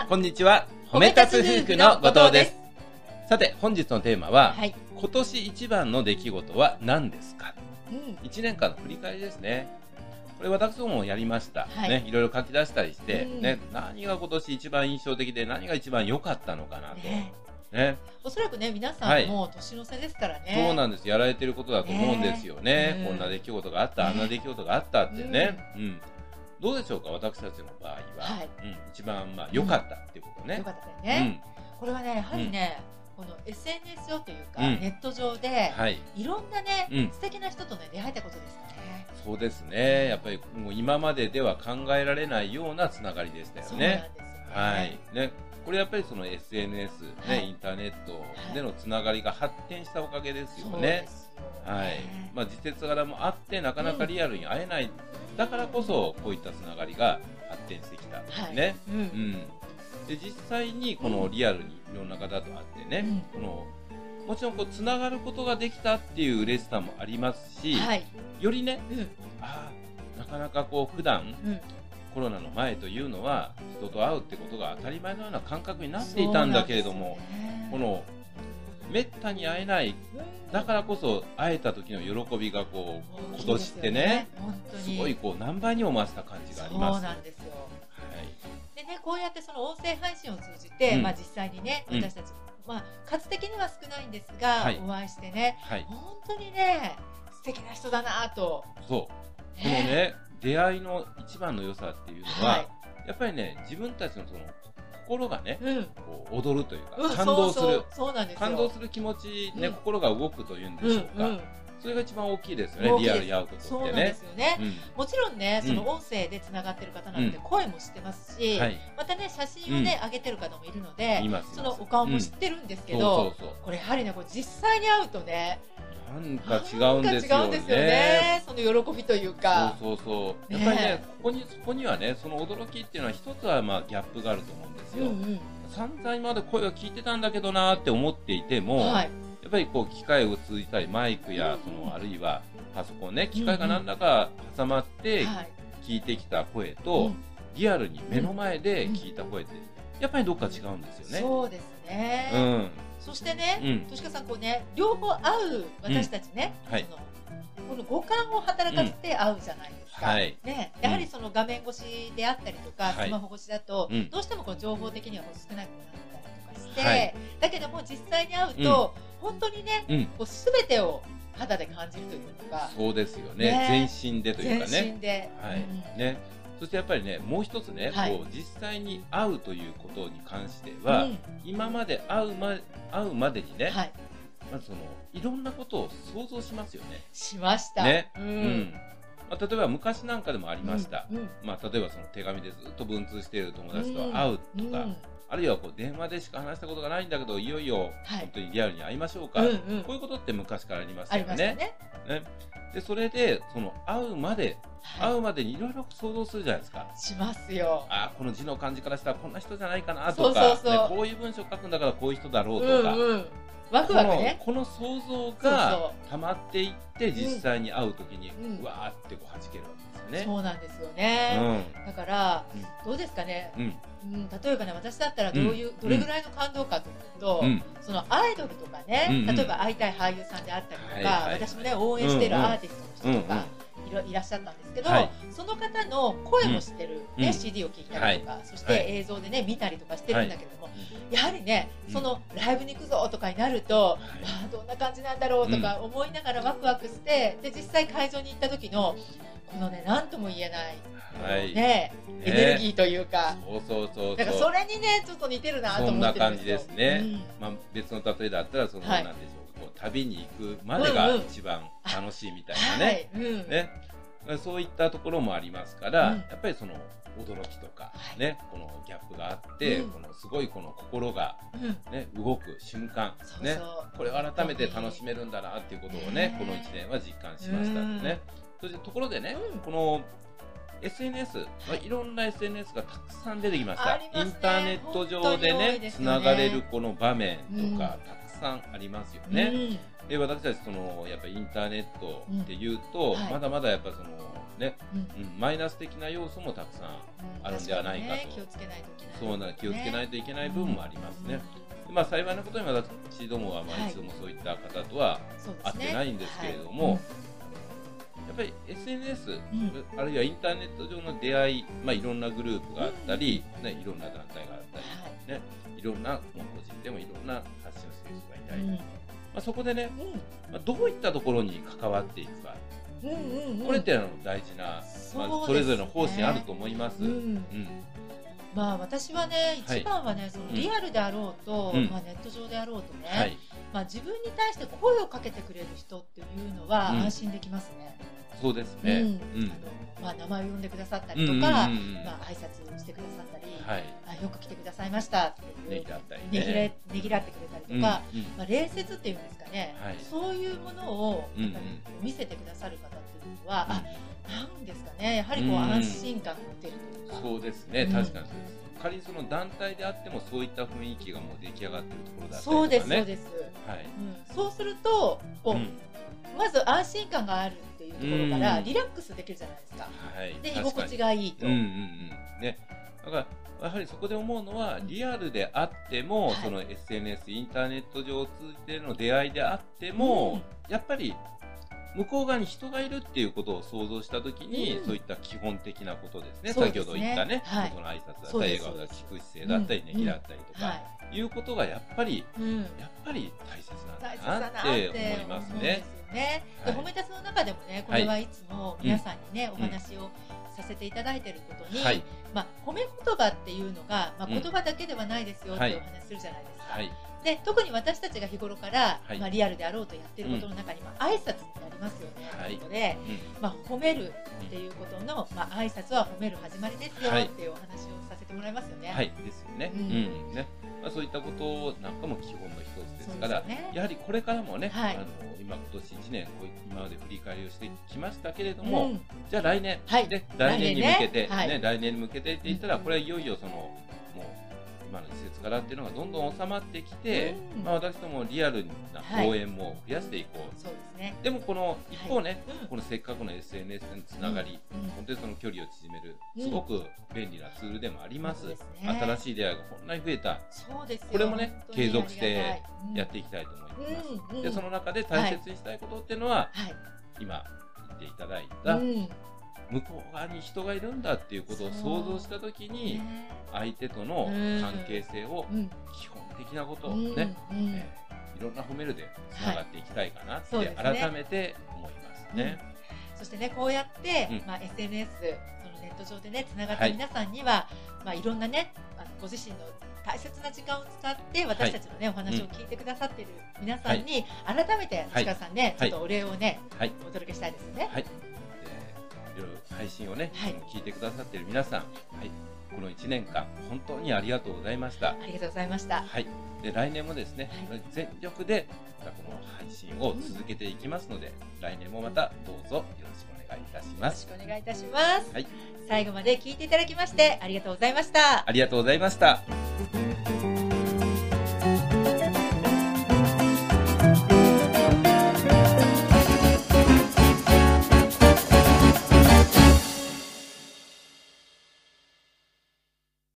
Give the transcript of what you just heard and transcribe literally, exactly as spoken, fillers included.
は。こんにちは。褒め立つ夫婦の後藤です。さて、本日のテーマは、はい、今年一番の出来事は何ですか。うん、いちねんかんの振り返りですね。これ私どもやりました、はい、ね、いろいろ書き出したりして、うん、ね、何が今年一番印象的で何が一番良かったのかなと。ねね、おそらくね、皆さんも年の差ですからね、はい、そうなんです。やられてることだと思うんですよね、えー、こんな出来事があった、えー、あんな出来事があったってね、えー、うん、どうでしょうか。私たちの場合は、はい、うん、一番まあ良かったっていうことね、良かったですね、うん、これはね、やはりね、うん、この エスエヌエス 上というか、うん、ネット上で、はい、いろんなね、うん、素敵な人とね、出会えたことですかね。そうですね、やっぱりもう今まででは考えられないようなつながりでしたよね。そうなんですよね、はいね、これやっぱりその エスエヌエス、はいね、インターネットでのつながりが発展したおかげですよね。まあ時節柄もあってなかなかリアルに会えない、うん、だからこそこういったつながりが発展してきたんですね。で実際にこのリアルにいろんな方と会ってね、うん、このもちろんこうつながることができたっていう嬉しさもありますし、はい、よりね、うん、ああなかなかこう普段、うん、コロナの前というのは人と会うってことが当たり前のような感覚になっていたんだけれども、ね、このめったに会えない、だからこそ会えた時の喜びがこう今年ってね、すごいこう何倍にも増した感じがあります。そうなんですよ、はい。でね、こうやってその音声配信を通じて、うん、まあ実際にね、私たち、うん、まあ数的には少ないんですが、はい、お会いしてね、はい、本当にね素敵な人だなと。そう、ね、このね出会いの一番の良さっていうのは、はい、やっぱりね、自分たちのその心がね、うん、こう踊るというか、うん、感動する、感動する気持ちね、うん、心が動くというんでしょうか、うんうん、それが一番大きいですよね、リアルに会うことってね。もちろんね、その音声でつながってる方なんて声も知ってますし、またね、写真をね、上げてる方もいるので、そのお顔も知ってるんですけど、これやはりね、実際に会うとね、なんか違うんですよね、その喜びというか。そうそうそう、やっぱりね、ここにそこにはね、その驚きっていうのは一つはまあギャップがあると思うんですよ。散々まで声は聞いてたんだけどなーって思っていても、やっぱりこう機械を通じたり、マイクやそのあるいはパソコンね、機械が何らか挟まって聞いてきた声と、リアルに目の前で聞いた声ってやっぱりどっか違うんですよね。そうですね、うん。そしてね、としかさん、こうね、両方会う、私たちね、この五感を働かせて会うじゃないですか。ね、やはりその画面越しであったりとか、スマホ越しだとどうしてもこう情報的には少なくなったりとかして、だけども実際に会うと本当にね、こうすべてを肌で感じるというか。そうですよね。全身でというかね。全身で。はい。ね。そしてやっぱりね、もう一つね、こう実際に会うということに関しては、今まで会うま会うまでにね、まずそのいろんなことを想像しますよね。しました。ね。うん。まあ例えば昔なんかでもありました。まあ例えばその手紙でずっと文通している友達と会うとか。あるいはこう電話でしか話したことがないんだけど、いよいよ本当にリアルに会いましょうか、はい、こういうことって昔からありましたよね。ねでそれでその会うまで、はい、会うまでにいろいろ想像するじゃないですか。しますよ。あ、この字の感じからしたらこんな人じゃないかなとか、こういう文章書くんだからこういう人だろうとか、うん、うん、ワクワクね、この、この想像が溜まっていって実際に会うときに、うん、うわーってこう弾けるわけですよね。そうなんですよね、うん、だから、うん、どうですかね、うんうん、例えばね、私だったらどういう、うん、どれぐらいの感動かというと、うん、そのアイドルとかね、うん、例えば会いたい俳優さんであったりとか、私もね応援しているアーティストの人とか、うん、うん、いらっしゃったんですけど、はい、その方の声も知ってる、ね、うん、シーディー を聴いたりとか、はい、そして映像でね見たりとかしてるんだけども、はい、やはりね、そのライブに行くぞとかになると、はい、あどんな感じなんだろうとか思いながらワクワクして、で実際会場に行った時のこのね、なんとも言えない。はい、ね、エネルギーというか、そうそうそう、だからそれにね、ちょっと似てるなと思ってるんですよ。そんな感じですね。まあ別の例えだったら、そのなんでしょう、旅に行くまでが一番楽しいみたいなね、ね、そういったところもありますから、やっぱりその驚きとかね、このギャップがあって、このすごいこの心がね動く瞬間ね、これを改めて楽しめるんだなっていうことをね、この一年は実感しましたね。そしてところでね、このエスエヌエス、いろんな エスエヌエス がたくさん出てきました。インターネット上でね、つながれるこの場面とか、たくさんありますよね。で、私たち、その、やっぱりインターネットっていうと、まだまだやっぱその、ね、うんうん、マイナス的な要素もたくさんあるんではないかと、うん、確かにね、気をつけないといけない、そうな気をつけないといけない部分もありますね、うんうん、まあ、幸いなことに私どもは一度もそういった方とは会ってないんですけれども、はい、やっぱり エスエヌエス、うん、あるいはインターネット上の出会い、まあ、いろんなグループがあったり、うんね、いろんな団体があったり、ね、はい、いろんな個人でもいろんな発信する人がいたり、うん、まあ、そこでね、うん、まあ、どういったところに関わっていくか、うんうんうん、これっての大事な、まあ、それぞれの方針あると思います。うんうん、まあ、私はね、一番はね、はい、そのリアルであろうと、うん、まあ、ネット上であろうとね、はい、まあ、自分に対して声をかけてくれる人っていうのは安心できますね。うん、そうですね。うんうん、あの、まあ、名前を呼んでくださったりとか、うんうんうん、まあ、挨拶をしてくださったり、はい、あ、よく来てくださいましたっていう、ねぎらったりね、ねぎれ、ねぎらってくれたりとか、うんうん、まあ、礼節っていうんですかね、はい、そういうものをやっぱり見せてくださる方っていうのは、うんうん、あ、なんですかね、やはりこう安心感を持てるというか、うん、そうですね、確かにそうです。仮にその団体であってもそういった雰囲気がもう出来上がっているところだったりとかね。そうですそうです、はい、うん、そうするとこう、うん、まず安心感があるっていうところからリラックスできるじゃないですか、はい、で居心地がいいと、うんうんうんね、だからやはりそこで思うのは、うん、リアルであっても、はい、その エスエヌエス インターネット上を通じての出会いであっても、うん、やっぱり向こう側に人がいるっていうことを想像したときに、うん、そういった基本的なことですね。ですね、先ほど言ったね、はい、その挨拶だったり、笑顔だったり、聞く姿勢だったり、ねぎらったりとか、うん、いうことがやっぱり、うん、やっぱり大切なんだなって思いますね。ね、はい、で褒めたつの中でもね、これはいつも皆さんにね、はい、お話をさせていただいていることに、はい、まあ、褒め言葉っていうのが、まあ、言葉だけではないですよっていうお話するじゃないですか、はいはい、で特に私たちが日頃から、はい、まあ、リアルであろうとやっていることの中に、うん、まあ、挨拶ってありますよね、はい、ということで、うん、まあ、褒めるっていうことの、まあ、挨拶は褒める始まりですよっていうお話をさせてもらいますよね、はい、はい、ですよね、うんうんね、まあ、そういったことなんかも基本の一つですから、ね、やはりこれからもね、はい、あの今年いちねん今まで振り返りをしてきましたけれども、うん、じゃあ来年、はい、で来年に向けて、はい、ね、来年に向けてって言ったら、これはいよいよそのもう今の季節からっていうのがどんどん収まってきて、うん、まあ、私どもリアルな応援も増やしていこう、はい、そうですね、でもこの一方ね、はい、このせっかくの エスエヌエス のつながり、うん、本当にその距離を縮める、うん、すごく便利なツールでもあります、うん、そうですね、新しい出会いがこんなに増えた、そうですよ、これもね継続してやっていきたいと思います。うんうん、でその中で大切にしたいことっていうのは、はいはい、今言っていただいた、うん、向こう側に人がいるんだっていうことを想像したときに、ね、相手との関係性を、うん、基本的なことをね、うんうん、えー、いろんな褒めるでつながっていきたいかなって、はい、改めて思いますね、うん、そしてねこうやって、うん、まあ、エスエヌエス そのネット上でねつながった皆さんには、はい、まあ、いろんなねあのご自身の大切な時間を使って私たちの、ね、はい、お話を聞いてくださっている皆さんに、うん、改めて内川さんね、はい、ちょっとお礼をね、はい、お届けしたいですよね、はい、えー、いろいろ配信をね、はい、聞いてくださっている皆さん、はい、このいちねんかん本当にありがとうございました。ありがとうございました、はい、で来年もですね、はい、全力でこの配信を続けていきますので、うん、来年もまたどうぞよろしくお願いいたします。よろしくお願いいたします、はい、最後まで聞いていただきましてありがとうございました。ありがとうございました。Thank you.